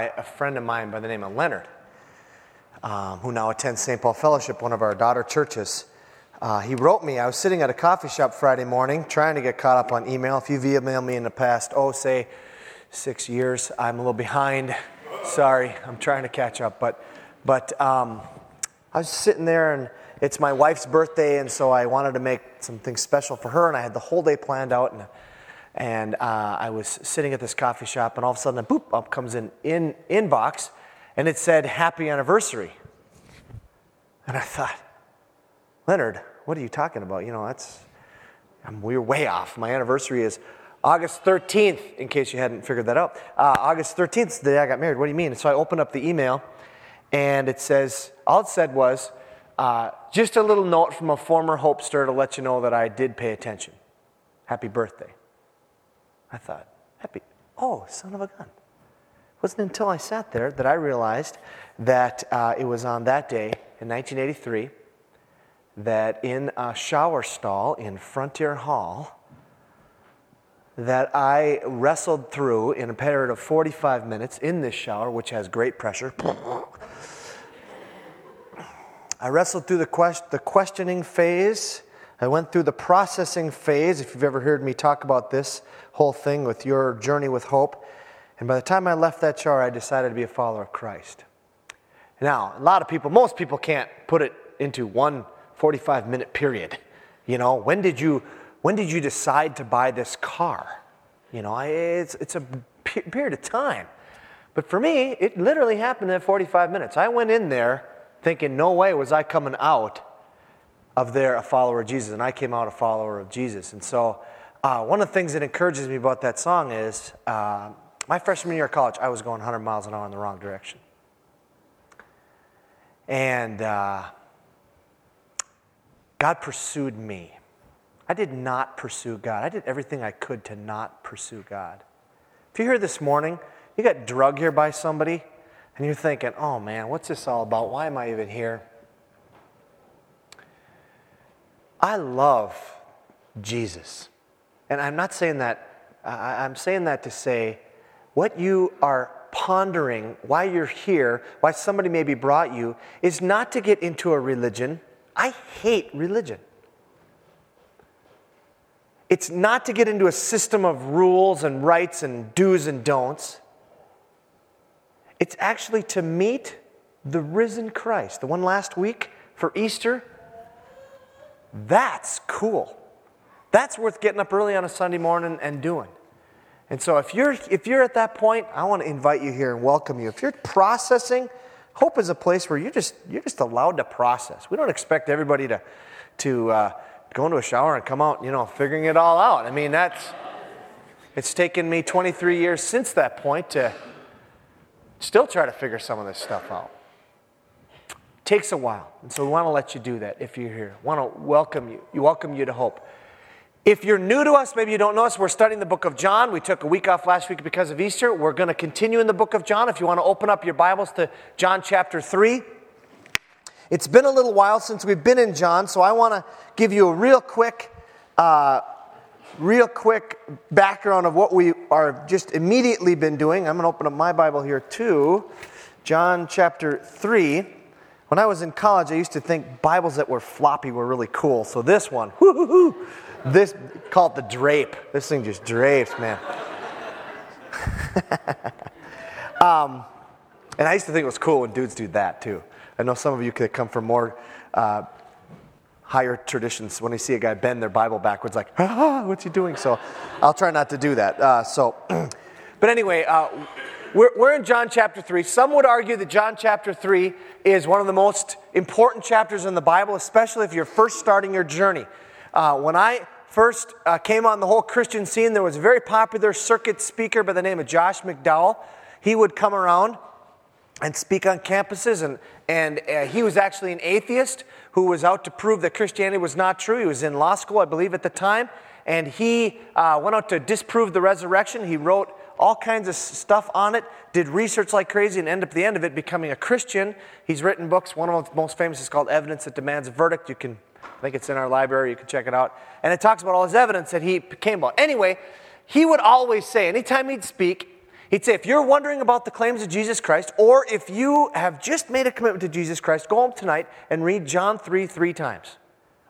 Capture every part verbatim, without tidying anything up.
a friend of mine by the name of Leonard, um, who now attends Saint Paul Fellowship, one of our daughter churches. Uh, he wrote me. I was sitting at a coffee shop Friday morning trying to get caught up on email. If you've emailed me in the past, oh, say, six years, I'm a little behind. Sorry, I'm trying to catch up. But but um, I was sitting there, and it's my wife's birthday, and so I wanted to make something special for her, and I had the whole day planned out. And and uh, I was sitting at this coffee shop, and all of a sudden, boop, up comes an in, inbox, and it said, happy anniversary. And I thought, Leonard, what are you talking about? You know, that's, I'm, we're way off. My anniversary is August thirteenth, in case you hadn't figured that out. Uh, August thirteenth is the day I got married. What do you mean? So I opened up the email, and it says, all it said was, uh, just a little note from a former Hopester to let you know that I did pay attention. Happy birthday. I thought, happy, oh, son of a gun. It wasn't until I sat there that I realized that uh, it was on that day in nineteen eighty-three that in a shower stall in Frontier Hall that I wrestled through in a period of forty-five minutes in this shower, which has great pressure. I wrestled through the, quest- the questioning phase. I went through the processing phase, if you've ever heard me talk about this whole thing with your journey with hope. And by the time I left that shower, I decided to be a follower of Christ. Now, a lot of people, most people can't put it into one forty-five minute period. You know, when did you when did you decide to buy this car? You know, it's it's a period of time. But for me, it literally happened in forty-five minutes. I went in there thinking no way was I coming out of there a follower of Jesus, and I came out a follower of Jesus. And so uh, one of the things that encourages me about that song is uh, my freshman year of college, I was going one hundred miles an hour in the wrong direction. And uh God pursued me. I did not pursue God. I did everything I could to not pursue God. If you're here this morning, you got drugged here by somebody, and you're thinking, oh man, what's this all about? Why am I even here? I love Jesus. And I'm not saying that, I'm saying that to say what you are pondering, why you're here, why somebody maybe brought you, is not to get into a religion. I hate religion. It's not to get into a system of rules and rights and do's and don'ts. It's actually to meet the risen Christ. The one last week for Easter, that's cool. That's worth getting up early on a Sunday morning and doing. And so if you're if you're at that point, I want to invite you here and welcome you. If you're processing, hope is a place where you're just you're just allowed to process. We don't expect everybody to to uh, go into a shower and come out, you know, figuring it all out. I mean, that's it's taken me twenty-three years since that point to still try to figure some of this stuff out. It takes a while, and so we want to let you do that if you're here. We want to welcome you. We welcome you to hope. If you're new to us, maybe you don't know us, we're studying the book of John. We took a week off last week because of Easter. We're going to continue in the book of John. If you want to open up your Bibles to John chapter three. It's been a little while since we've been in John, so I want to give you a real quick, uh, real quick background of what we are just immediately been doing. I'm going to open up my Bible here too. John chapter three. When I was in college, I used to think Bibles that were floppy were really cool. So this one, whoo hoo hoo. This, call it the drape. This thing just drapes, man. um, and I used to think it was cool when dudes do that, too. I know some of you could come from more uh, higher traditions. When you see a guy bend their Bible backwards, like, ah, what's he doing? So I'll try not to do that. Uh, so, But anyway, uh, we're, we're in John chapter three. Some would argue that John chapter three is one of the most important chapters in the Bible, especially if you're first starting your journey. Uh, when I first uh, came on the whole Christian scene, there was a very popular circuit speaker by the name of Josh McDowell. He would come around and speak on campuses, and, and uh, he was actually an atheist who was out to prove that Christianity was not true. He was in law school, I believe, at the time, and he uh, went out to disprove the resurrection. He wrote all kinds of stuff on it, did research like crazy, and ended up at the end of it becoming a Christian. He's written books. One of the most famous is called Evidence That Demands a Verdict. You can I think it's in our library. You can check it out. And it talks about all his evidence that he came about. Anyway, he would always say, anytime he'd speak, He'd say, if you're wondering about the claims of Jesus Christ, or if you have just made a commitment to Jesus Christ, go home tonight and read John three three times.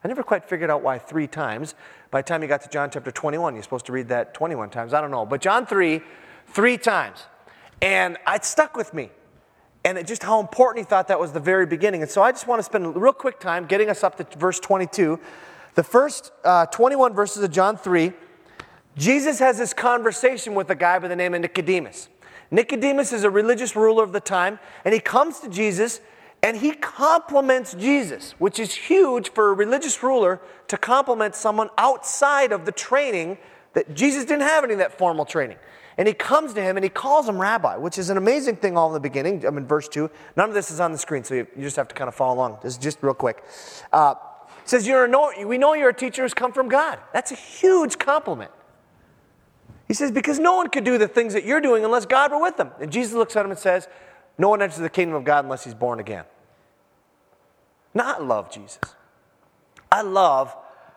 I never quite figured out why three times. By the time you got to John chapter twenty-one, you're supposed to read that twenty-one times. I don't know. But John three, three times. And it stuck with me. And it just how important he thought that was the very beginning. And so I just want to spend a real quick time getting us up to verse twenty-two. The first uh, twenty-one verses of John three, Jesus has this conversation with a guy by the name of Nicodemus. Nicodemus is a religious ruler of the time, and he comes to Jesus, and he compliments Jesus, which is huge for a religious ruler to compliment someone outside of the training that Jesus didn't have any of that formal training. And he comes to him, and he calls him Rabbi, which is an amazing thing all in the beginning. I'm in verse two. None of this is on the screen, so you just have to kind of follow along. This is just real quick. Uh, it says, you're a, we know you're a teacher who's come from God. That's a huge compliment. He says, because no one could do the things that you're doing unless God were with them. And Jesus looks at him and says, no one enters the kingdom of God unless he's born again. Now, I love Jesus. I love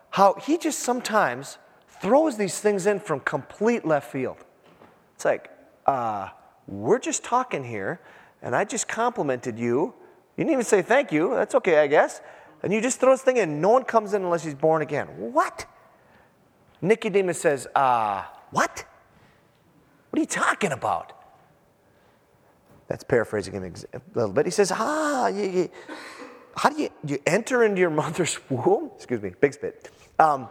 how he just sometimes throws these things in from complete left field. It's like, uh, we're just talking here, and I just complimented you. You didn't even say thank you. That's okay, I guess. And you just throw this thing in. No one comes in unless he's born again. What? Nicodemus says, uh, what? What are you talking about? That's paraphrasing him a little bit. He says, ah, you, you, how do you, you enter into your mother's womb? Excuse me, big spit. Um,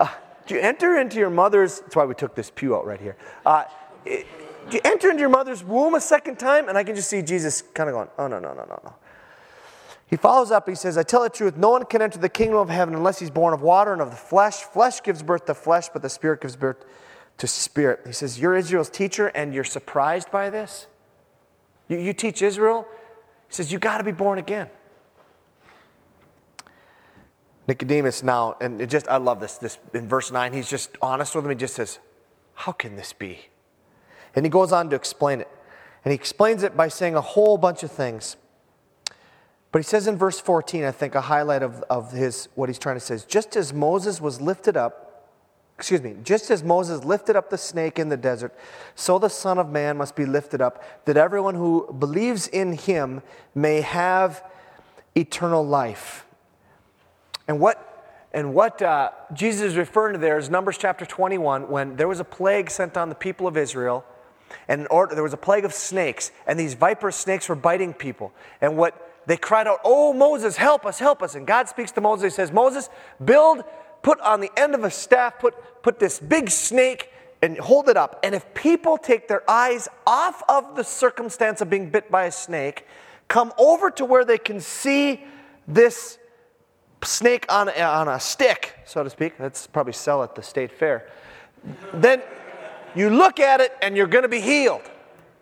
uh, do you enter into your mother's, that's why we took this pew out right here. Uh, it, do you enter into your mother's womb a second time? And I can just see Jesus kind of going, oh, no, no, no, no, no. He follows up, he says, I tell the truth, no one can enter the kingdom of heaven unless he's born of water and of the flesh. Flesh gives birth to flesh, but the spirit gives birth to spirit. He says, you're Israel's teacher, and you're surprised by this? You, you teach Israel? He says, you got to be born again. Nicodemus now, and it just, I love this, this in verse nine, he's just honest with him. He just says, how can this be? And he goes on to explain it. And he explains it by saying a whole bunch of things. But he says in verse fourteen, I think, a highlight of, of his what he's trying to say is, just as Moses was lifted up, Excuse me, just as Moses lifted up the snake in the desert, so the Son of Man must be lifted up, that everyone who believes in him may have eternal life. And what and what uh, Jesus is referring to there is Numbers chapter twenty-one, when there was a plague sent on the people of Israel, and in order, there was a plague of snakes, and these viper snakes were biting people. And what they cried out, oh, Moses, help us, help us. And God speaks to Moses, he says, Moses, build put on the end of a staff, put, put this big snake and hold it up. And if people take their eyes off of the circumstance of being bit by a snake, come over to where they can see this snake on, on a stick, so to speak. That's probably sell at the state fair. Then you look at it and you're going to be healed.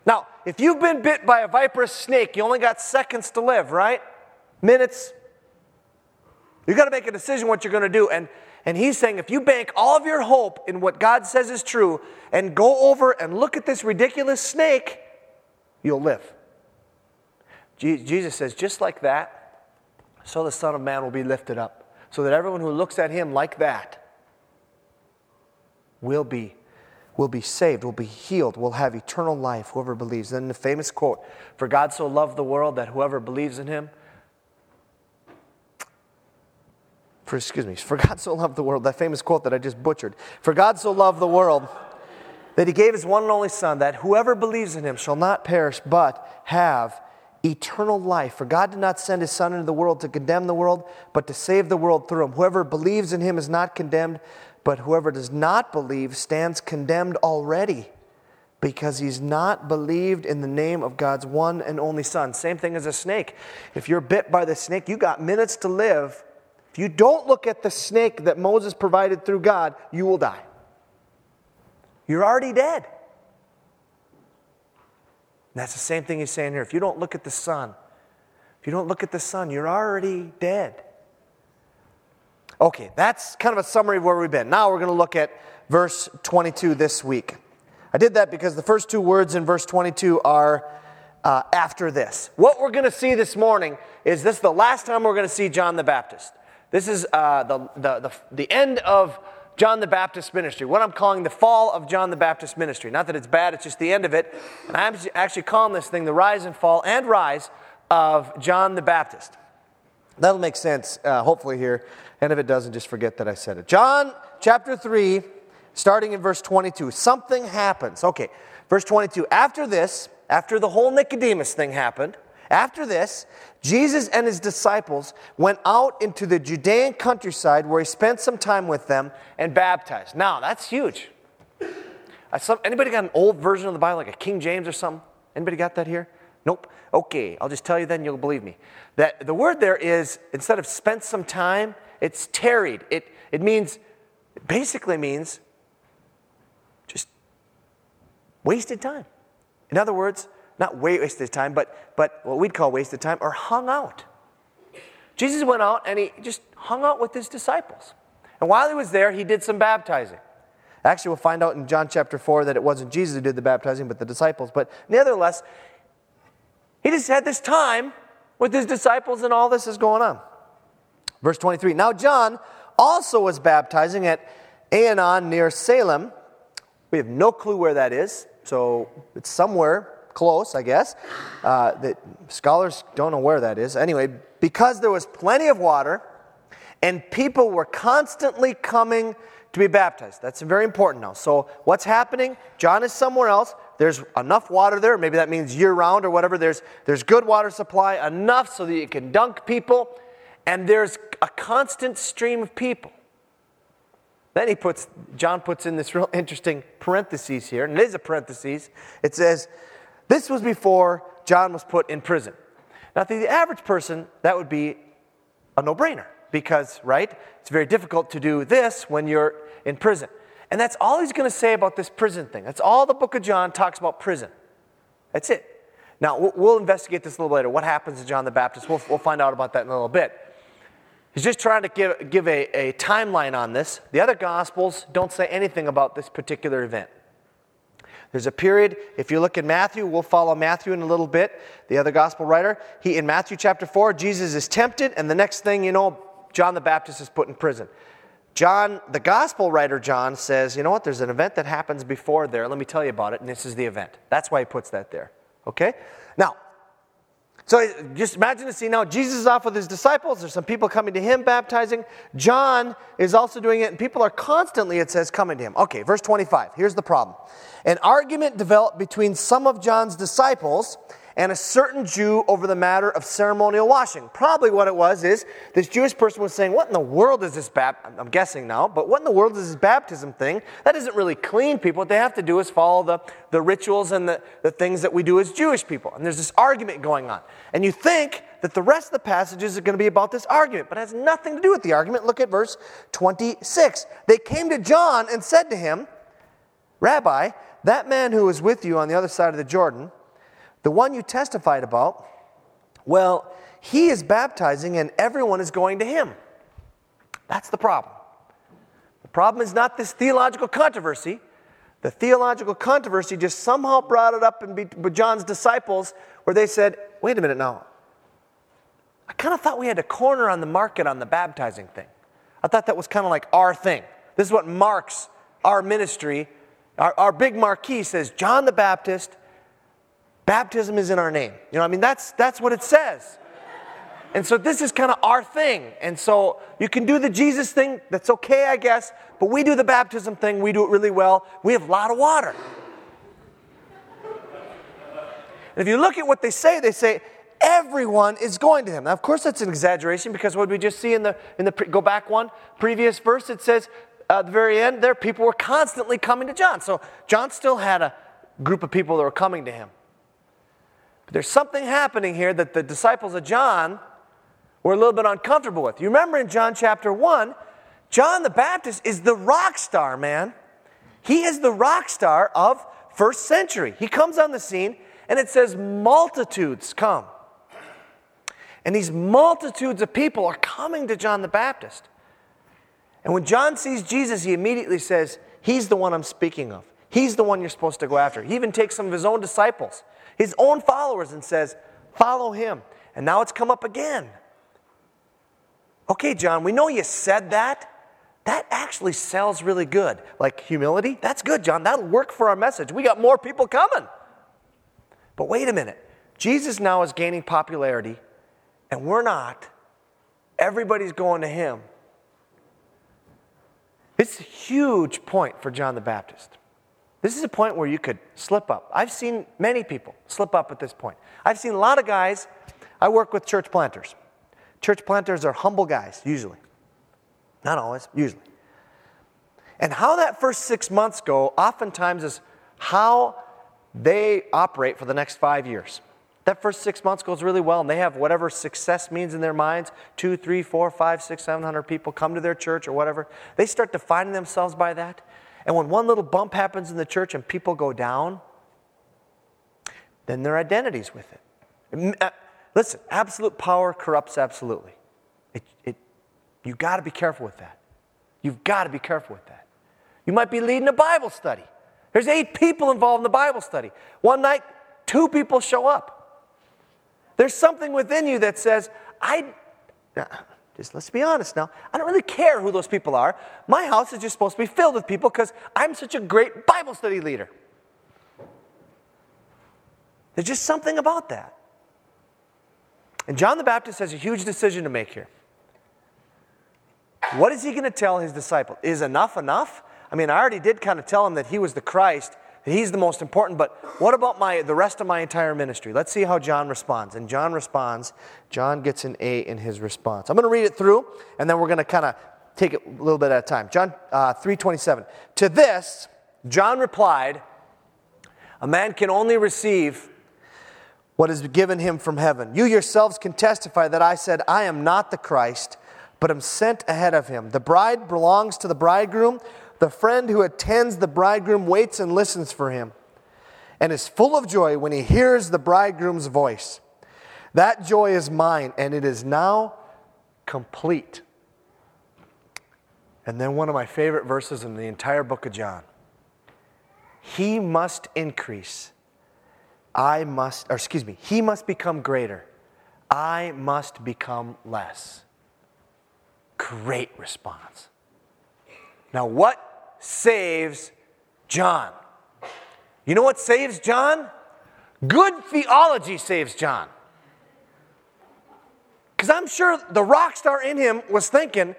Now, if you've been bit by a viperous snake, you only got seconds to live, right? Minutes. You've got to make a decision what you're going to do. And And he's saying, if you bank all of your hope in what God says is true and go over and look at this ridiculous snake, you'll live. Je- Jesus says, just like that, so the Son of Man will be lifted up, so that everyone who looks at him like that will be, will be saved, will be healed, will have eternal life, whoever believes. Then the famous quote, for God so loved the world that whoever believes in him, For, excuse me, for God so loved the world, that famous quote that I just butchered. For God so loved the world that he gave his one and only Son, that whoever believes in him shall not perish but have eternal life. For God did not send his Son into the world to condemn the world, but to save the world through him. Whoever believes in him is not condemned, but whoever does not believe stands condemned already, because he's not believed in the name of God's one and only Son. Same thing as a snake. If you're bit by the snake, you got minutes to live. If you don't look at the snake that Moses provided through God, you will die. You're already dead. And that's the same thing he's saying here. If you don't look at the sun, if you don't look at the sun, you're already dead. Okay, that's kind of a summary of where we've been. Now we're going to look at verse twenty-two this week. I did that because the first two words in verse twenty-two are uh, after this. What we're going to see this morning is this the last time we're going to see John the Baptist. This is uh, the, the, the, the end of John the Baptist ministry, what I'm calling the fall of John the Baptist ministry. Not that it's bad, it's just the end of it. And I'm actually calling this thing the rise and fall and rise of John the Baptist. That'll make sense, uh, hopefully, here. And if it doesn't, just forget that I said it. John chapter three, starting in verse twenty-two. Something happens. Okay, verse twenty-two. After this, after the whole Nicodemus thing happened, after this, Jesus and his disciples went out into the Judean countryside where he spent some time with them and baptized. Now, that's huge. Anybody got an old version of the Bible, like a King James or something? Anybody got that here? Nope. Okay, I'll just tell you then, you'll believe me. That the word there is, instead of spent some time, it's tarried. It it means, it basically means just wasted time. In other words, not wasted time, but but what we'd call wasted time, or hung out. Jesus went out and he just hung out with his disciples. And while he was there, he did some baptizing. Actually, we'll find out in John chapter four that it wasn't Jesus who did the baptizing, but the disciples. But nevertheless, he just had this time with his disciples and all this is going on. Verse twenty-three, now John also was baptizing at Aenon near Salem. We have no clue where that is, so it's somewhere close, I guess. Uh, that scholars don't know where that is. Anyway, because there was plenty of water and people were constantly coming to be baptized. That's very important now. So what's happening? John is somewhere else. There's enough water there. Maybe that means year-round or whatever. There's there's good water supply, enough so that you can dunk people. And there's a constant stream of people. Then he puts, John puts in this real interesting parentheses here. And it is a parentheses. It says, this was before John was put in prison. Now, to the average person, that would be a no-brainer. Because, right, it's very difficult to do this when you're in prison. And that's all he's going to say about this prison thing. That's all the book of John talks about prison. That's it. Now, we'll investigate this a little later. What happens to John the Baptist? We'll, we'll find out about that in a little bit. He's just trying to give, give a, a timeline on this. The other Gospels don't say anything about this particular event. There's a period, if you look at Matthew, we'll follow Matthew in a little bit, the other Gospel writer. He in Matthew chapter four, Jesus is tempted, and the next thing you know, John the Baptist is put in prison. John, the gospel writer John, says, you know what, there's an event that happens before there. Let me tell you about it, and this is the event. That's why he puts that there, okay? Now, so just imagine the scene now. Jesus is off with his disciples. There's some people coming to him, baptizing. John is also doing it, and people are constantly, it says, coming to him. Okay, verse twenty-five, here's the problem. An argument developed between some of John's disciples and a certain Jew over the matter of ceremonial washing. Probably what it was is this Jewish person was saying, what in the world is this baptism? I'm guessing now, but what in the world is this baptism thing? That doesn't really clean people. What they have to do is follow the, the rituals and the, the things that we do as Jewish people. And there's this argument going on. And you think that the rest of the passages are going to be about this argument, but it has nothing to do with the argument. Look at verse twenty-six. They came to John and said to him, Rabbi, that man who was with you on the other side of the Jordan, the one you testified about, well, he is baptizing and everyone is going to him. That's the problem. The problem is not this theological controversy. The theological controversy just somehow brought it up in be- with John's disciples where they said, wait a minute now, I kind of thought we had a corner on the market on the baptizing thing. I thought that was kind of like our thing. This is what marks our ministry. Our, our big marquee says, John the Baptist, baptism is in our name. You know, I mean, that's that's what it says. And so this is kind of our thing. And so you can do the Jesus thing. That's okay, I guess. But we do the baptism thing. We do it really well. We have a lot of water. And if you look at what they say, they say, everyone is going to him. Now, of course, that's an exaggeration because what we just see in the, in the pre- go back one, previous verse, it says uh, at the very end there, people were constantly coming to John. So John still had a group of people that were coming to him. There's something happening here that the disciples of John were a little bit uncomfortable with. You remember in John chapter one, John the Baptist is the rock star, man. He is the rock star of first century. He comes on the scene, and it says multitudes come. And these multitudes of people are coming to John the Baptist. And when John sees Jesus, he immediately says, he's the one I'm speaking of. He's the one you're supposed to go after. He even takes some of his own disciples, his own followers, and says, follow him. And now it's come up again. Okay, John, we know you said that, that actually sells really good. Like humility, that's good, John. That'll work for our message. We got more people coming. But wait a minute. Jesus now is gaining popularity, and we're not. Everybody's going to him. It's a huge point for John the Baptist. This is a point where you could slip up. I've seen many people slip up at this point. I've seen a lot of guys. I work with church planters. Church planters are humble guys, usually. Not always, usually. And how that first six months go oftentimes is how they operate for the next five years. That first six months goes really well, and they have whatever success means in their minds. Two, three, four, five, six, seven hundred people come to their church or whatever. They start defining themselves by that. And when one little bump happens in the church and people go down, then their identity's with it. Listen, absolute power corrupts absolutely. It, it, you got to be careful with that. You've got to be careful with that. You might be leading a Bible study. There's eight people involved in the Bible study. One night, two people show up. There's something within you that says, I, just let's be honest now, I don't really care who those people are. My house is just supposed to be filled with people because I'm such a great Bible study leader. There's just something about that. And John the Baptist has a huge decision to make here. What is he going to tell his disciple? Is enough enough? I mean, I already did kind of tell him that he was the Christ. He's the most important, but what about my the rest of my entire ministry? Let's see how John responds. And John responds. John gets an A in his response. I'm going to read it through, and then we're going to kind of take it a little bit at a time. John uh, three twenty-seven. To this, John replied, a man can only receive what is given him from heaven. You yourselves can testify that I said, I am not the Christ, but am sent ahead of him. The bride belongs to the bridegroom. The friend who attends the bridegroom waits and listens for him, and is full of joy when he hears the bridegroom's voice. That joy is mine, and it is now complete. And then one of my favorite verses in the entire book of John. He must increase. I must, or excuse me, he must become greater. I must become less. Great response. Now, what saves John? You know what saves John? Good theology saves John. Because I'm sure the rock star in him was thinking,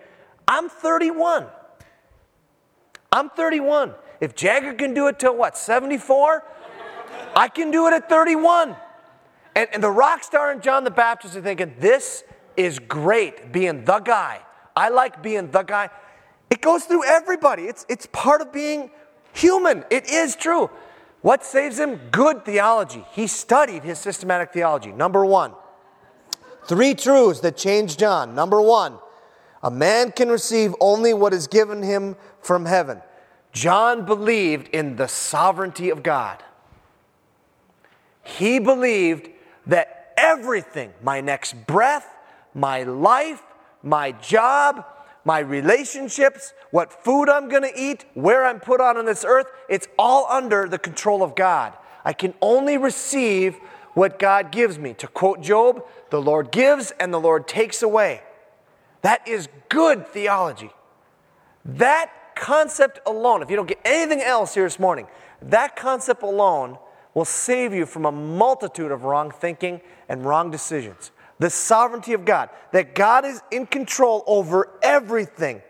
I'm thirty-one. I'm thirty-one. If Jagger can do it till what, seventy-four? I can do it at thirty-one. And, and the rock star and John the Baptist are thinking, this is great being the guy. I like being the guy. It goes through everybody. It's, it's part of being human. It is true. What saves him? Good theology. He studied his systematic theology. Number one, three truths that changed John. Number one, a man can receive only what is given him from heaven. John believed in the sovereignty of God. He believed that everything, my next breath, my life, my job, my relationships, what food I'm going to eat, where I'm put on on this earth, it's all under the control of God. I can only receive what God gives me. To quote Job, the Lord gives and the Lord takes away. That is good theology. That concept alone, if you don't get anything else here this morning, that concept alone will save you from a multitude of wrong thinking and wrong decisions. The sovereignty of God, that God is in control over everything.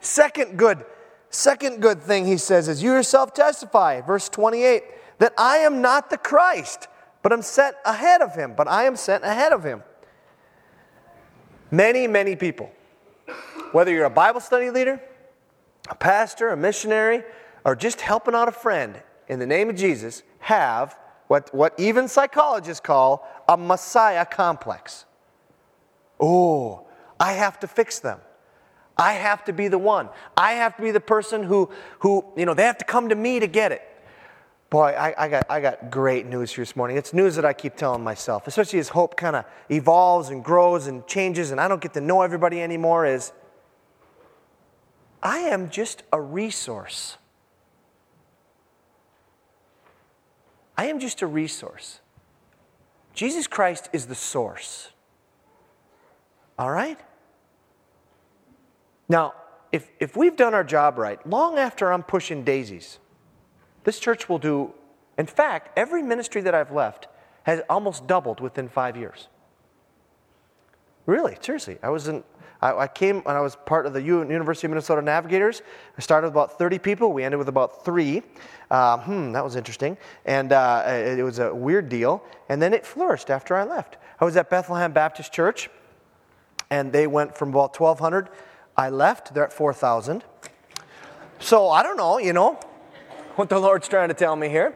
Second good, second good thing he says is, you yourself testify, verse twenty-eight, that I am not the Christ, but I'm sent ahead of him, but I am sent ahead of him. Many, many people, whether you're a Bible study leader, a pastor, a missionary, or just helping out a friend in the name of Jesus, have What, what even psychologists call a Messiah complex. Oh, I have to fix them. I have to be the one. I have to be the person who, who you know, they have to come to me to get it. Boy, I, I, got, I got great news here this morning. It's news that I keep telling myself, especially as hope kind of evolves and grows and changes and I don't get to know everybody anymore, is I am just a resource. I am just a resource. Jesus Christ is the source. All right? Now, if, if we've done our job right, long after I'm pushing daisies, this church will do, in fact, every ministry that I've left has almost doubled within five years. Really, seriously. I was in, I, I came and I was part of the U, University of Minnesota Navigators. I started with about thirty people. We ended with about three. Uh, hmm, that was interesting. And uh, it, it was a weird deal. And then it flourished after I left. I was at Bethlehem Baptist Church, and they went from about twelve hundred. I left. They're at four thousand. So I don't know, you know, what the Lord's trying to tell me here.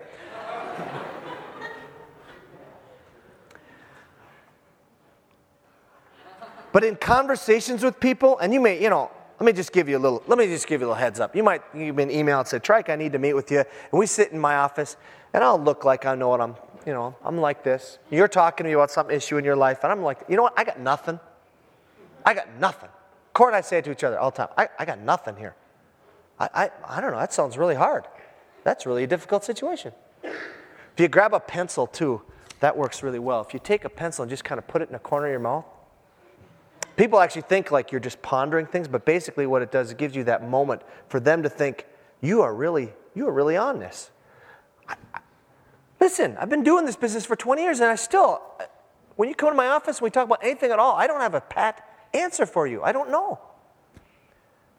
But in conversations with people, and you may, you know, let me just give you a little, let me just give you a little heads up. You might, you've been emailed and said, Trike, I need to meet with you. And we sit in my office, and I'll look like I know what I'm, you know, I'm like this. You're talking to me about some issue in your life, and I'm like, you know what, I got nothing. I got nothing. Court and I say it to each other all the time. I, I got nothing here. I, I I don't know, that sounds really hard. That's really a difficult situation. If you grab a pencil, too, that works really well. If you take a pencil and just kind of put it in a corner of your mouth, people actually think like you're just pondering things, but basically what it does, it gives you that moment for them to think, you are really, you are really on this. I, I, listen, I've been doing this business for twenty years, and I still, when you come to my office and we talk about anything at all, I don't have a pat answer for you. I don't know.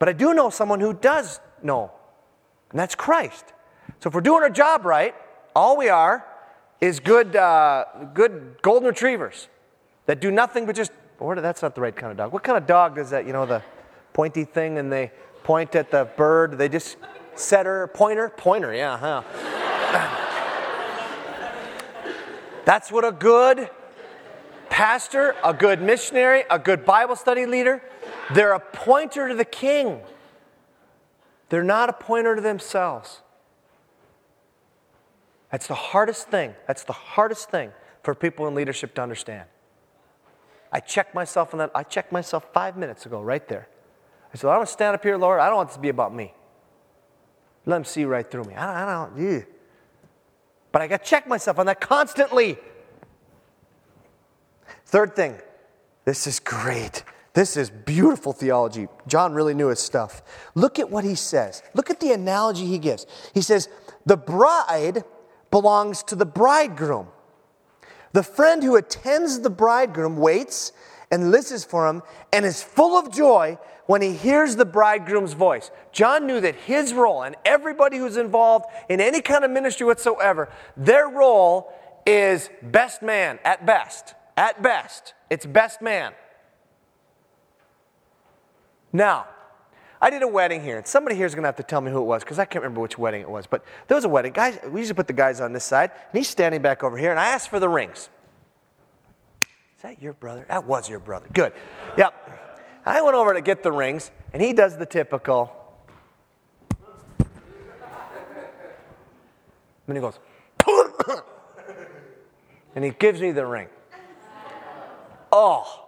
But I do know someone who does know, and that's Christ. So if we're doing our job right, all we are is good, uh, good golden retrievers that do nothing but just, Or that's not the right kind of dog. What kind of dog does that, you know, the pointy thing, and they point at the bird? They just setter, pointer? Pointer, yeah, huh? That's what a good pastor, a good missionary, a good Bible study leader, they're a pointer to the King. They're not a pointer to themselves. That's the hardest thing. That's the hardest thing for people in leadership to understand. I checked myself on that. I checked myself five minutes ago, right there. I said, I don't want to stand up here, Lord. I don't want this to be about me. Let him see right through me. I don't, I don't, ew. But I got to check myself on that constantly. Third thing, this is great. This is beautiful theology. John really knew his stuff. Look at what he says. Look at the analogy he gives. He says, the bride belongs to the bridegroom. The friend who attends the bridegroom waits and listens for him and is full of joy when he hears the bridegroom's voice. John knew that his role, and everybody who's involved in any kind of ministry whatsoever, their role is best man at best. At best, it's best man. Now, I did a wedding here, and somebody here is going to have to tell me who it was, because I can't remember which wedding it was. But there was a wedding. Guys, we usually put the guys on this side, and he's standing back over here, and I asked for the rings. Is that your brother? That was your brother. Good. Yep. I went over to get the rings, and he does the typical. And he goes, and he gives me the ring. Oh.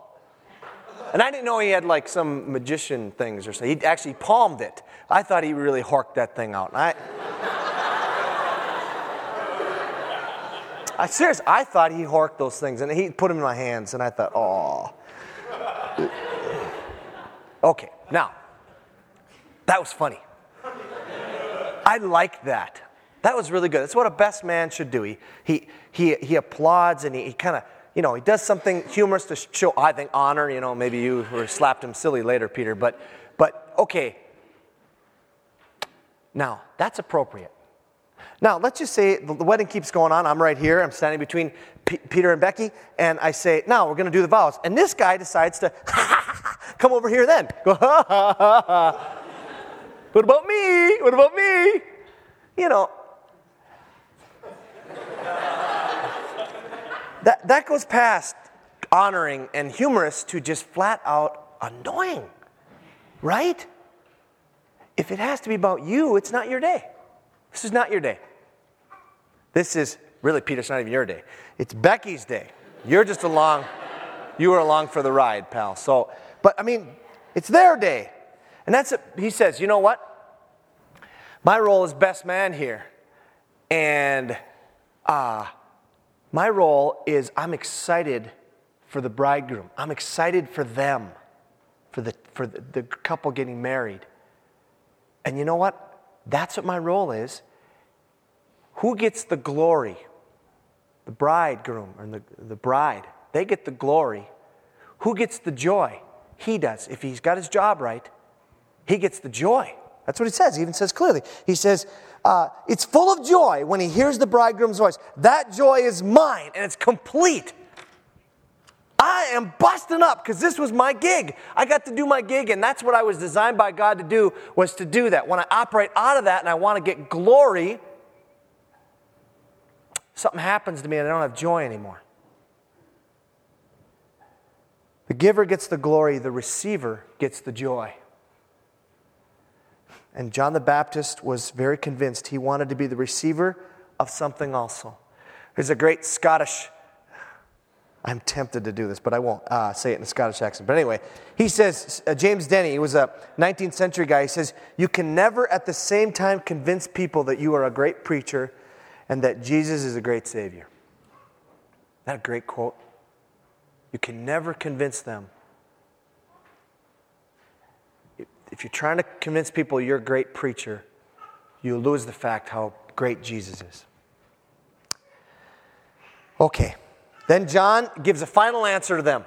And I didn't know he had like some magician things or something. He actually palmed it. I thought he really horked that thing out. I, I seriously, I thought he horked those things, and he put them in my hands, and I thought, oh. Okay, now, that was funny. I liked that. That was really good. That's what a best man should do. He he he he applauds, and he, he kind of, you know, he does something humorous to show, I think, honor. You know, maybe you were slapped him silly later, Peter. But, but okay. Now, that's appropriate. Now, let's just say the wedding keeps going on. I'm right here. I'm standing between P- Peter and Becky. And I say, now we're going to do the vows. And this guy decides to come over here then. Go, ha, ha, ha, ha. What about me? What about me? You know. That that goes past honoring and humorous to just flat out annoying, right? If it has to be about you, it's not your day. This is not your day. This is, really, Peter, it's not even your day. It's Becky's day. You're just along, you were along for the ride, pal. So, but I mean, it's their day. And that's, a, he says, you know what? My role is best man here. And, ah, uh, my role is I'm excited for the bridegroom. I'm excited for them, for the for the, the couple getting married. And you know what? That's what my role is. Who gets the glory? The bridegroom or the, the bride. They get the glory. Who gets the joy? He does. If he's got his job right, he gets the joy. That's what he says. He even says clearly. He says, uh, it's full of joy when he hears the bridegroom's voice. That joy is mine, and it's complete. I am busting up because this was my gig. I got to do my gig, and that's what I was designed by God to do, was to do that. When I operate out of that and I want to get glory, something happens to me and I don't have joy anymore. The giver gets the glory, the receiver gets the joy. And John the Baptist was very convinced he wanted to be the receiver of something also. There's a great Scottish, I'm tempted to do this, but I won't uh, say it in a Scottish accent. But anyway, he says, uh, James Denny, he was a nineteenth century guy, he says, you can never at the same time convince people that you are a great preacher and that Jesus is a great Savior. Isn't that a great quote? You can never convince them. If you're trying to convince people you're a great preacher, you lose the fact how great Jesus is. Okay. Then John gives a final answer to them.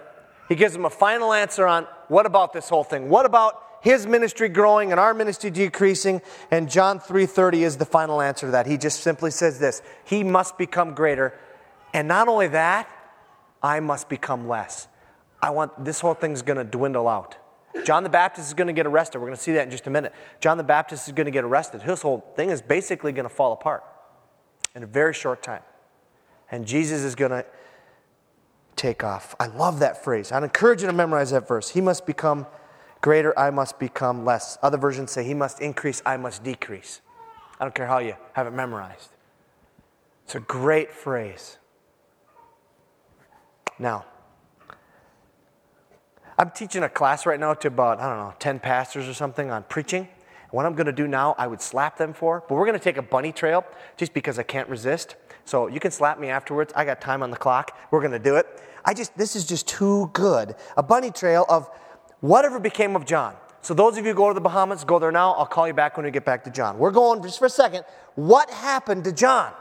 He gives them a final answer on what about this whole thing? What about his ministry growing and our ministry decreasing? And John three thirty is the final answer to that. He just simply says this, he must become greater. And not only that, I must become less. I want, this whole thing's going to dwindle out. John the Baptist is going to get arrested. We're going to see that in just a minute. John the Baptist is going to get arrested. His whole thing is basically going to fall apart in a very short time. And Jesus is going to take off. I love that phrase. I'd encourage you to memorize that verse. He must become greater. I must become less. Other versions say he must increase. I must decrease. I don't care how you have it memorized. It's a great phrase. Now, I'm teaching a class right now to about, I don't know, ten pastors or something on preaching. What I'm going to do now, I would slap them for, but we're going to take a bunny trail just because I can't resist. So you can slap me afterwards. I got time on the clock. We're going to do it. I just, this is just too good. A bunny trail of whatever became of John. So those of you who go to the Bahamas, go there now. I'll call you back when we get back to John. We're going just for a second. What happened to John?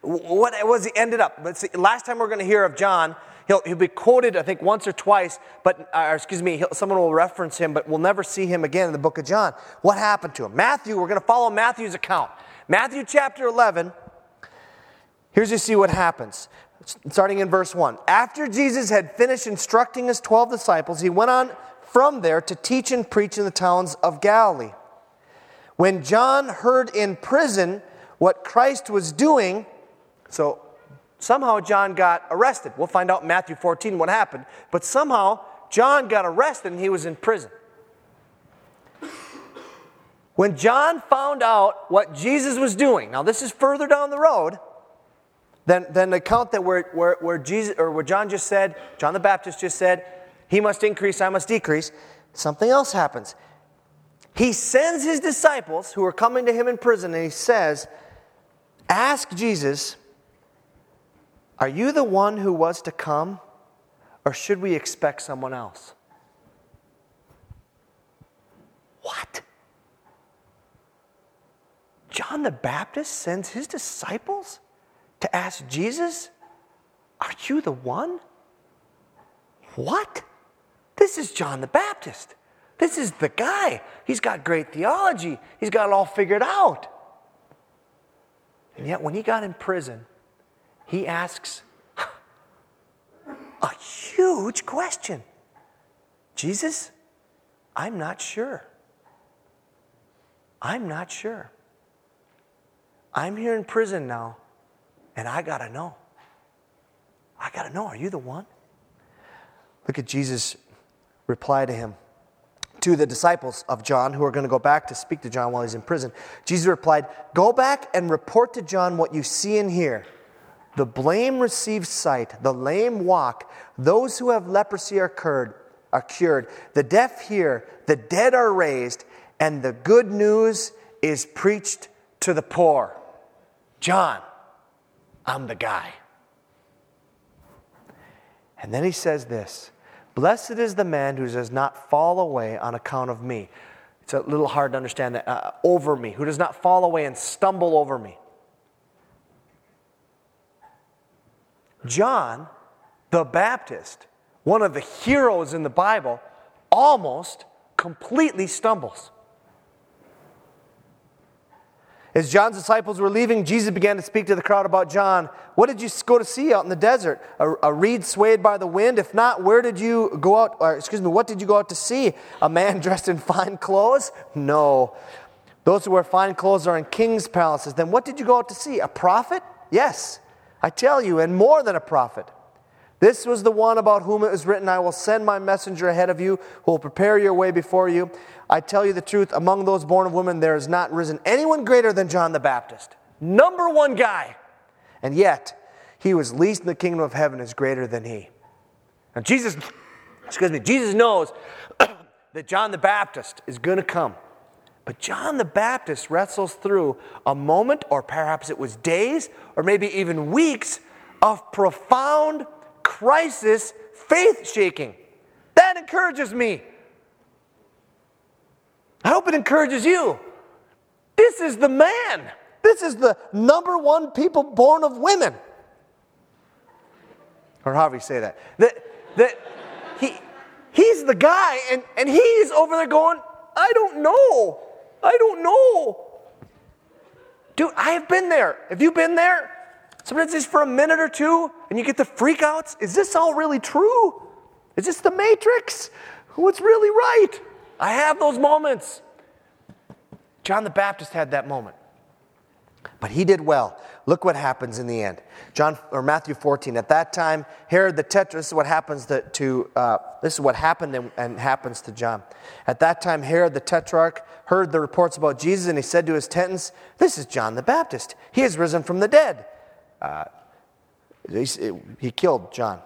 What was he ended up? Let's see. Last time we're going to hear of John, he'll he'll be quoted, I think, once or twice, but or excuse me, someone will reference him, but we'll never see him again in the book of John. What happened to him? Matthew, we're going to follow Matthew's account. Matthew chapter eleven. Here's you see what happens, starting in verse one. After Jesus had finished instructing his twelve disciples, he went on from there to teach and preach in the towns of Galilee. When John heard in prison what Christ was doing, so somehow John got arrested. We'll find out in Matthew fourteen what happened. But somehow John got arrested and he was in prison. When John found out what Jesus was doing, now this is further down the road than, than the account that where, where, where Jesus or where John just said, John the Baptist just said, he must increase, I must decrease. Something else happens. He sends his disciples who are coming to him in prison and he says, ask Jesus, are you the one who was to come, or should we expect someone else? What? John the Baptist sends his disciples to ask Jesus, are you the one? What? This is John the Baptist. This is the guy. He's got great theology. He's got it all figured out. And yet when he got in prison, he asks a huge question. Jesus, I'm not sure. I'm not sure. I'm here in prison now, and I gotta know. I gotta know, are you the one? Look at Jesus' reply to him, to the disciples of John who are going to go back to speak to John while he's in prison. Jesus replied, go back and report to John what you see and hear. The lame receive sight, the lame walk, those who have leprosy are cured, are cured, the deaf hear, the dead are raised, and the good news is preached to the poor. John, I'm the guy. And then he says this, Blessed is the man who does not fall away on account of me. It's a little hard to understand that. Uh, over me. Who does not fall away and stumble over me. John the Baptist, one of the heroes in the Bible, almost completely stumbles. As John's disciples were leaving, Jesus began to speak to the crowd about John. What did you go to see out in the desert? A, a reed swayed by the wind? If not, where did you go out? Or excuse me, what did you go out to see? A man dressed in fine clothes? No. Those who wear fine clothes are in king's palaces. Then what did you go out to see? A prophet? Yes, I tell you, and more than a prophet. This was the one about whom it was written, I will send my messenger ahead of you, who will prepare your way before you. I tell you the truth, among those born of women, there is not risen anyone greater than John the Baptist. Number one guy. And yet, he who is least in the kingdom of heaven is greater than he. Now Jesus, excuse me, Jesus knows that John the Baptist is going to come. But John the Baptist wrestles through a moment, or perhaps it was days, or maybe even weeks, of profound crisis, faith shaking. That encourages me. I hope it encourages you. This is the man. This is the number one people born of women. Or however you say that. That, that he, he's the guy, and, and he's over there going, I don't know. I don't know. Dude, I have been there. Have you been there? Sometimes it's for a minute or two, and you get the freakouts. Is this all really true? Is this the Matrix? What's really right? I have those moments. John the Baptist had that moment. But he did well. Look what happens in the end. John or Matthew fourteen. At that time, Herod the Tetrarch. This is what happens to. to uh, this is what happened and, and happens to John. At that time, Herod the Tetrarch heard the reports about Jesus, and he said to his tenants, "This is John the Baptist. He has risen from the dead." Uh, he, he killed John.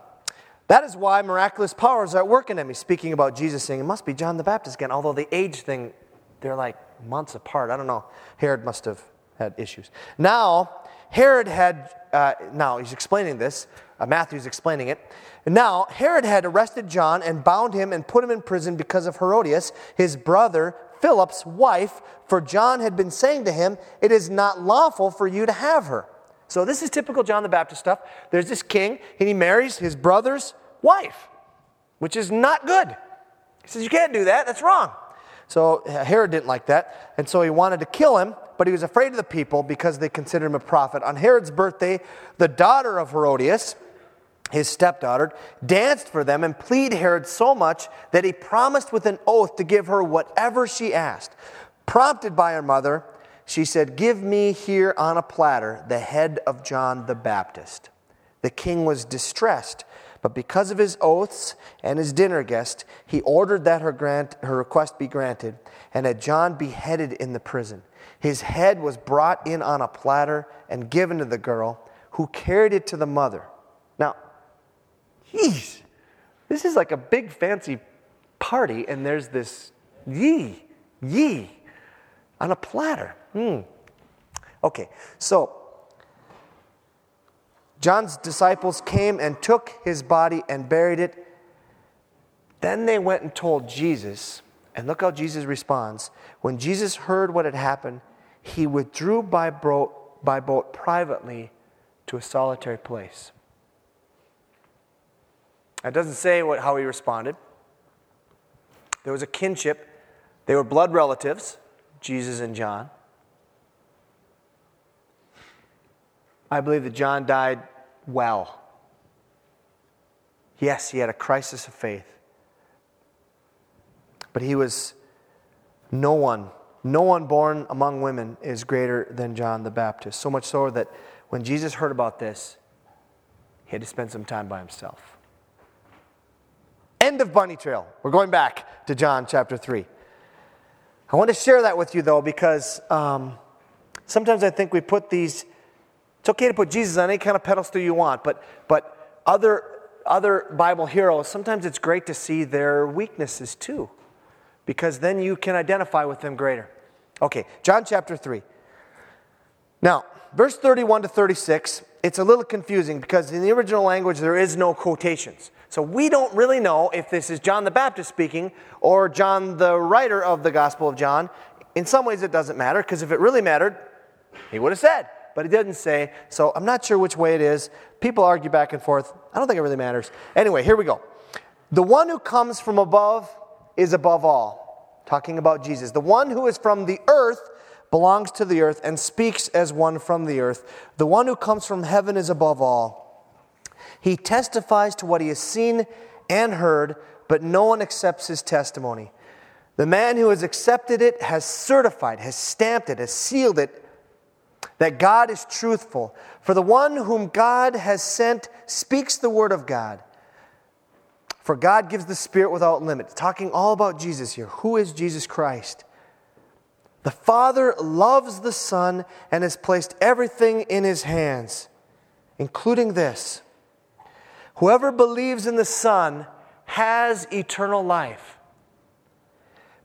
That is why miraculous powers are at work in him. He's speaking about Jesus, saying it must be John the Baptist again. Although the age thing, they're like months apart. I don't know. Herod must have had issues. Now, Herod had, uh, now he's explaining this. Uh, Matthew's explaining it. Now, Herod had arrested John and bound him and put him in prison because of Herodias, his brother Philip's wife, for John had been saying to him, it is not lawful for you to have her. So this is typical John the Baptist stuff. There's this king, and he marries his brother's wife, which is not good. He says, you can't do that. That's wrong. So Herod didn't like that, and so he wanted to kill him, but he was afraid of the people because they considered him a prophet. On Herod's birthday, the daughter of Herodias, his stepdaughter, danced for them and pleaded Herod so much that he promised with an oath to give her whatever she asked. Prompted by her mother, she said, give me here on a platter the head of John the Baptist. The king was distressed, but because of his oaths and his dinner guest, he ordered that her, grant, her request be granted, and had John beheaded in the prison. His head was brought in on a platter and given to the girl, who carried it to the mother. Now, geez, this is like a big fancy party, and there's this ye, ye, on a platter. Hmm. Okay, so John's disciples came and took his body and buried it. Then they went and told Jesus, and look how Jesus responds. When Jesus heard what had happened, he withdrew by boat, by boat privately to a solitary place. It doesn't say what, how he responded. There was a kinship. They were blood relatives, Jesus and John. I believe that John died well. Yes, he had a crisis of faith. But he was no one. No one born among women is greater than John the Baptist. So much so that when Jesus heard about this, he had to spend some time by himself. End of bunny trail. We're going back to John chapter three. I want to share that with you, though, because um, sometimes I think we put these... It's okay to put Jesus on any kind of pedestal you want, but but other other Bible heroes, sometimes it's great to see their weaknesses too, because then you can identify with them greater. Okay, John chapter three. Now, verse thirty-one to thirty-six, it's a little confusing because in the original language there is no quotations. So we don't really know if this is John the Baptist speaking or John the writer of the Gospel of John. In some ways it doesn't matter, because if it really mattered, he would have said. But he didn't say, so I'm not sure which way it is. People argue back and forth. I don't think it really matters. Anyway, here we go. The one who comes from above is above all. Talking about Jesus. The one who is from the earth belongs to the earth and speaks as one from the earth. The one who comes from heaven is above all. He testifies to what he has seen and heard, but no one accepts his testimony. The man who has accepted it has certified, has stamped it, has sealed it, that God is truthful. For the one whom God has sent speaks the word of God. For God gives the Spirit without limit. Talking all about Jesus here. Who is Jesus Christ? The Father loves the Son and has placed everything in his hands, including this. Whoever believes in the Son has eternal life.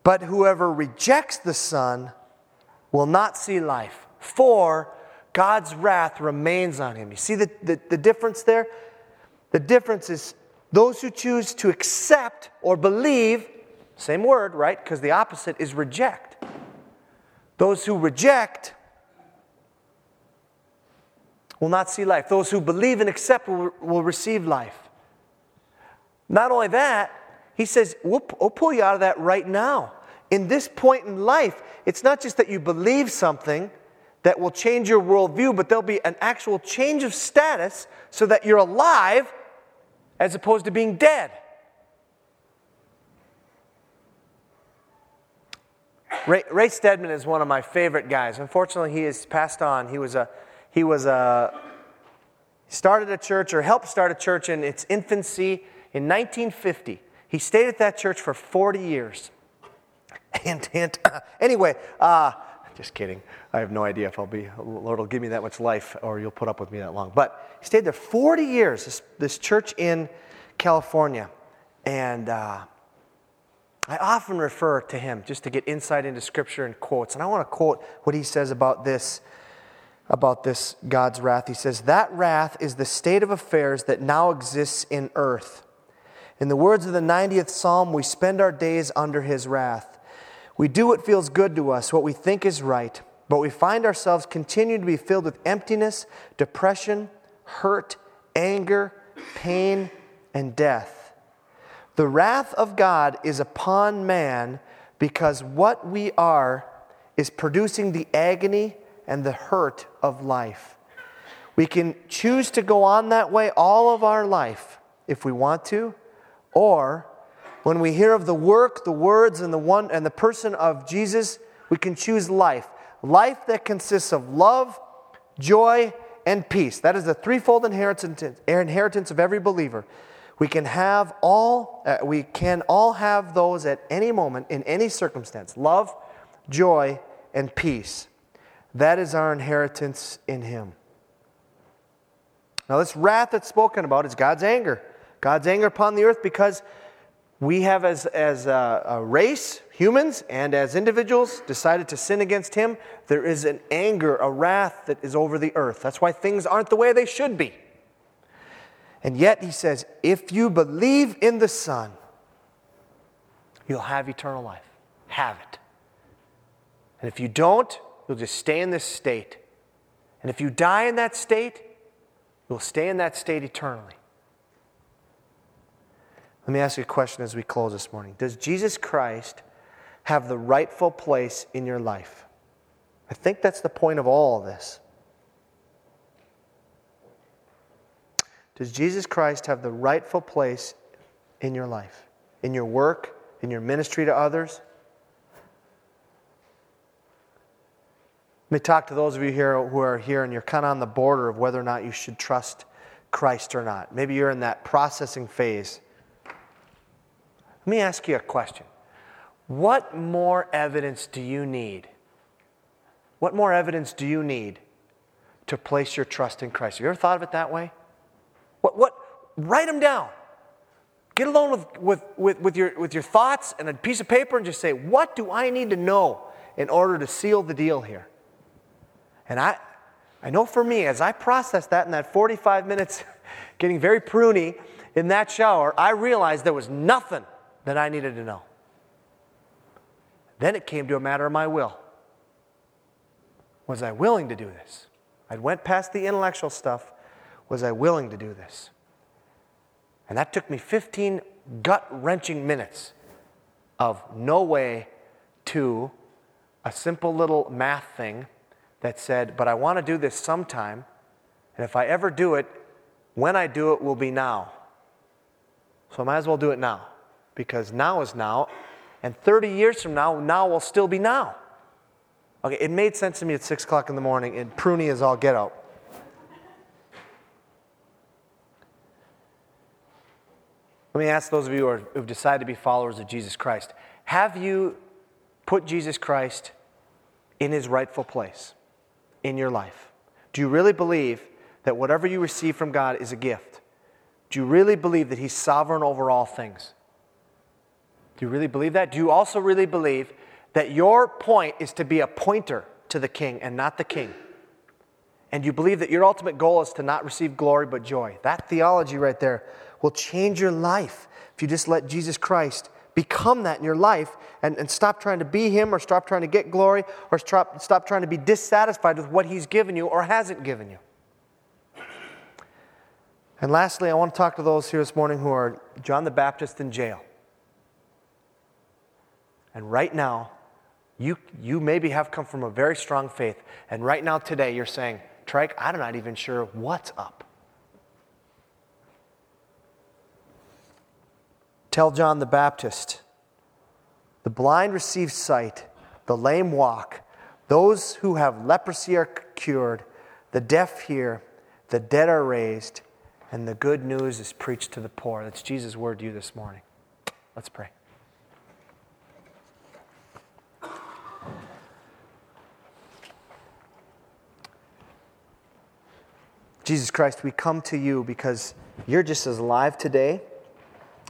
But whoever rejects the Son will not see life, for God's wrath remains on him. You see the, the, the difference there? The difference is those who choose to accept or believe, same word, right? Because the opposite is reject. Those who reject will not see life. Those who believe and accept will, will receive life. Not only that, he says, we'll, we'll pull you out of that right now. In this point in life, it's not just that you believe something that will change your worldview, but there'll be an actual change of status so that you're alive as opposed to being dead. Ray, Ray Stedman is one of my favorite guys. Unfortunately, he has passed on. He was a He was a, started a church or helped start a church in its infancy in nineteen fifty. He stayed at that church for forty years. Hint, hint. Anyway, uh, just kidding. I have no idea if I'll be, Lord will give me that much life or you'll put up with me that long. But he stayed there forty years, this, this church in California. And uh, I often refer to him just to get insight into Scripture and quotes. And I want to quote what he says about this. About this God's wrath. He says, that wrath is the state of affairs that now exists in earth. In the words of the ninetieth Psalm, we spend our days under his wrath. We do what feels good to us, what we think is right, but we find ourselves continuing to be filled with emptiness, depression, hurt, anger, pain, and death. The wrath of God is upon man because what we are is producing the agony and the hurt of life. We can choose to go on that way all of our life if we want to, or when we hear of the work, the words, and the one and the person of Jesus, we can choose life. Life that consists of love, joy, and peace. That is the threefold inheritance inheritance of every believer. We can have all uh, we can all have those at any moment in any circumstance. Love, joy, and peace. That is our inheritance in him. Now this wrath that's spoken about is God's anger. God's anger upon the earth because we have as, as a, a race, humans, and as individuals decided to sin against him. There is an anger, a wrath that is over the earth. That's why things aren't the way they should be. And yet he says, if you believe in the Son, you'll have eternal life. Have it. And if you don't, you'll just stay in this state. And if you die in that state, you'll stay in that state eternally. Let me ask you a question as we close this morning. Does Jesus Christ have the rightful place in your life? I think that's the point of all of this. Does Jesus Christ have the rightful place in your life? In your work? In your ministry to others? Let me talk to those of you here who are here and you're kind of on the border of whether or not you should trust Christ or not. Maybe you're in that processing phase. Let me ask you a question. What more evidence do you need? What more evidence do you need to place your trust in Christ? Have you ever thought of it that way? What? What? Write them down. Get alone with, with, with, with, your, with your thoughts and a piece of paper and just say, what do I need to know in order to seal the deal here? And I, I know for me, as I processed that in that forty-five minutes, getting very pruny in that shower, I realized there was nothing that I needed to know. Then it came to a matter of my will. Was I willing to do this? I went past the intellectual stuff. Was I willing to do this? And that took me fifteen gut-wrenching minutes of no way to a simple little math thing that said, but I want to do this sometime, and if I ever do it, when I do it will be now. So I might as well do it now, because now is now, and thirty years from now, now will still be now. Okay, it made sense to me at six o'clock in the morning, and pruny is all get out. Let me ask those of you who, are, who have decided to be followers of Jesus Christ, have you put Jesus Christ in his rightful place in your life? Do you really believe that whatever you receive from God is a gift? Do you really believe that he's sovereign over all things? Do you really believe that? Do you also really believe that your point is to be a pointer to the king and not the king? And you believe that your ultimate goal is to not receive glory but joy? That theology right there will change your life if you just let Jesus Christ become that in your life, and, and stop trying to be him, or stop trying to get glory, or stop, stop trying to be dissatisfied with what he's given you or hasn't given you. And lastly, I want to talk to those here this morning who are John the Baptist in jail. And right now, you, you maybe have come from a very strong faith, and right now today you're saying, Trike, I'm not even sure what's up. Tell John the Baptist, the blind receive sight, the lame walk, those who have leprosy are cured, the deaf hear, the dead are raised, and the good news is preached to the poor. That's Jesus' word to you this morning. Let's pray. Jesus Christ, we come to you because you're just as alive today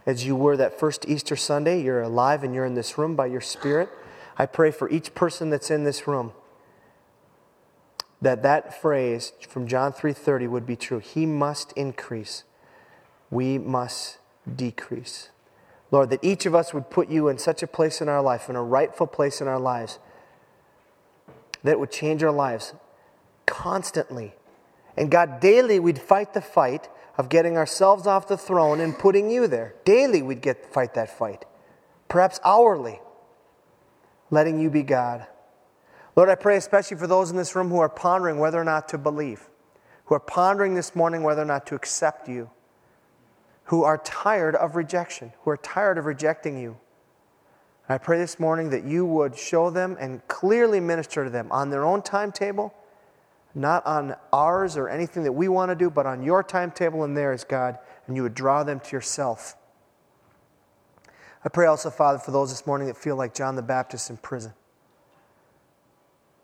as you were that first Easter Sunday. You're alive and you're in this room by your Spirit. I pray for each person that's in this room that that phrase from John three thirty would be true. He must increase. We must decrease. Lord, that each of us would put you in such a place in our life, in a rightful place in our lives, that it would change our lives constantly. And God, daily we'd fight the fight of getting ourselves off the throne and putting you there. Daily we'd get fight that fight. Perhaps hourly, letting you be God. Lord, I pray especially for those in this room who are pondering whether or not to believe, who are pondering this morning whether or not to accept you, who are tired of rejection, who are tired of rejecting you. And I pray this morning that you would show them and clearly minister to them on their own timetable, not on ours or anything that we want to do, but on your timetable and theirs, God, and you would draw them to yourself. I pray also, Father, for those this morning that feel like John the Baptist in prison.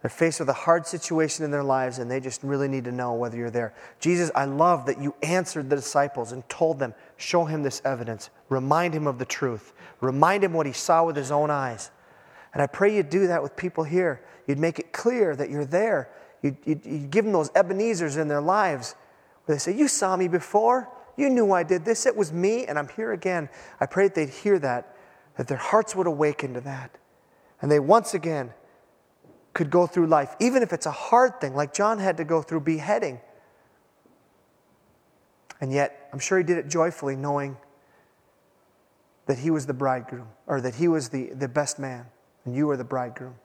They're faced with a hard situation in their lives, and they just really need to know whether you're there. Jesus, I love that you answered the disciples and told them, show him this evidence, remind him of the truth, remind him what he saw with his own eyes. And I pray you'd do that with people here. You'd make it clear that you're there. You, you, you give them those Ebenezers in their lives where they say, you saw me before. You knew I did this. It was me, and I'm here again. I pray that they'd hear that, that their hearts would awaken to that. And they once again could go through life, even if it's a hard thing, like John had to go through beheading. And yet, I'm sure he did it joyfully, knowing that he was the bridegroom, or that he was the, the best man, and you were the bridegroom.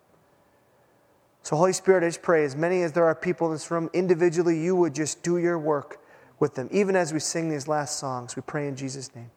So Holy Spirit, I just pray, as many as there are people in this room, individually you would just do your work with them. Even as we sing these last songs, we pray in Jesus' name.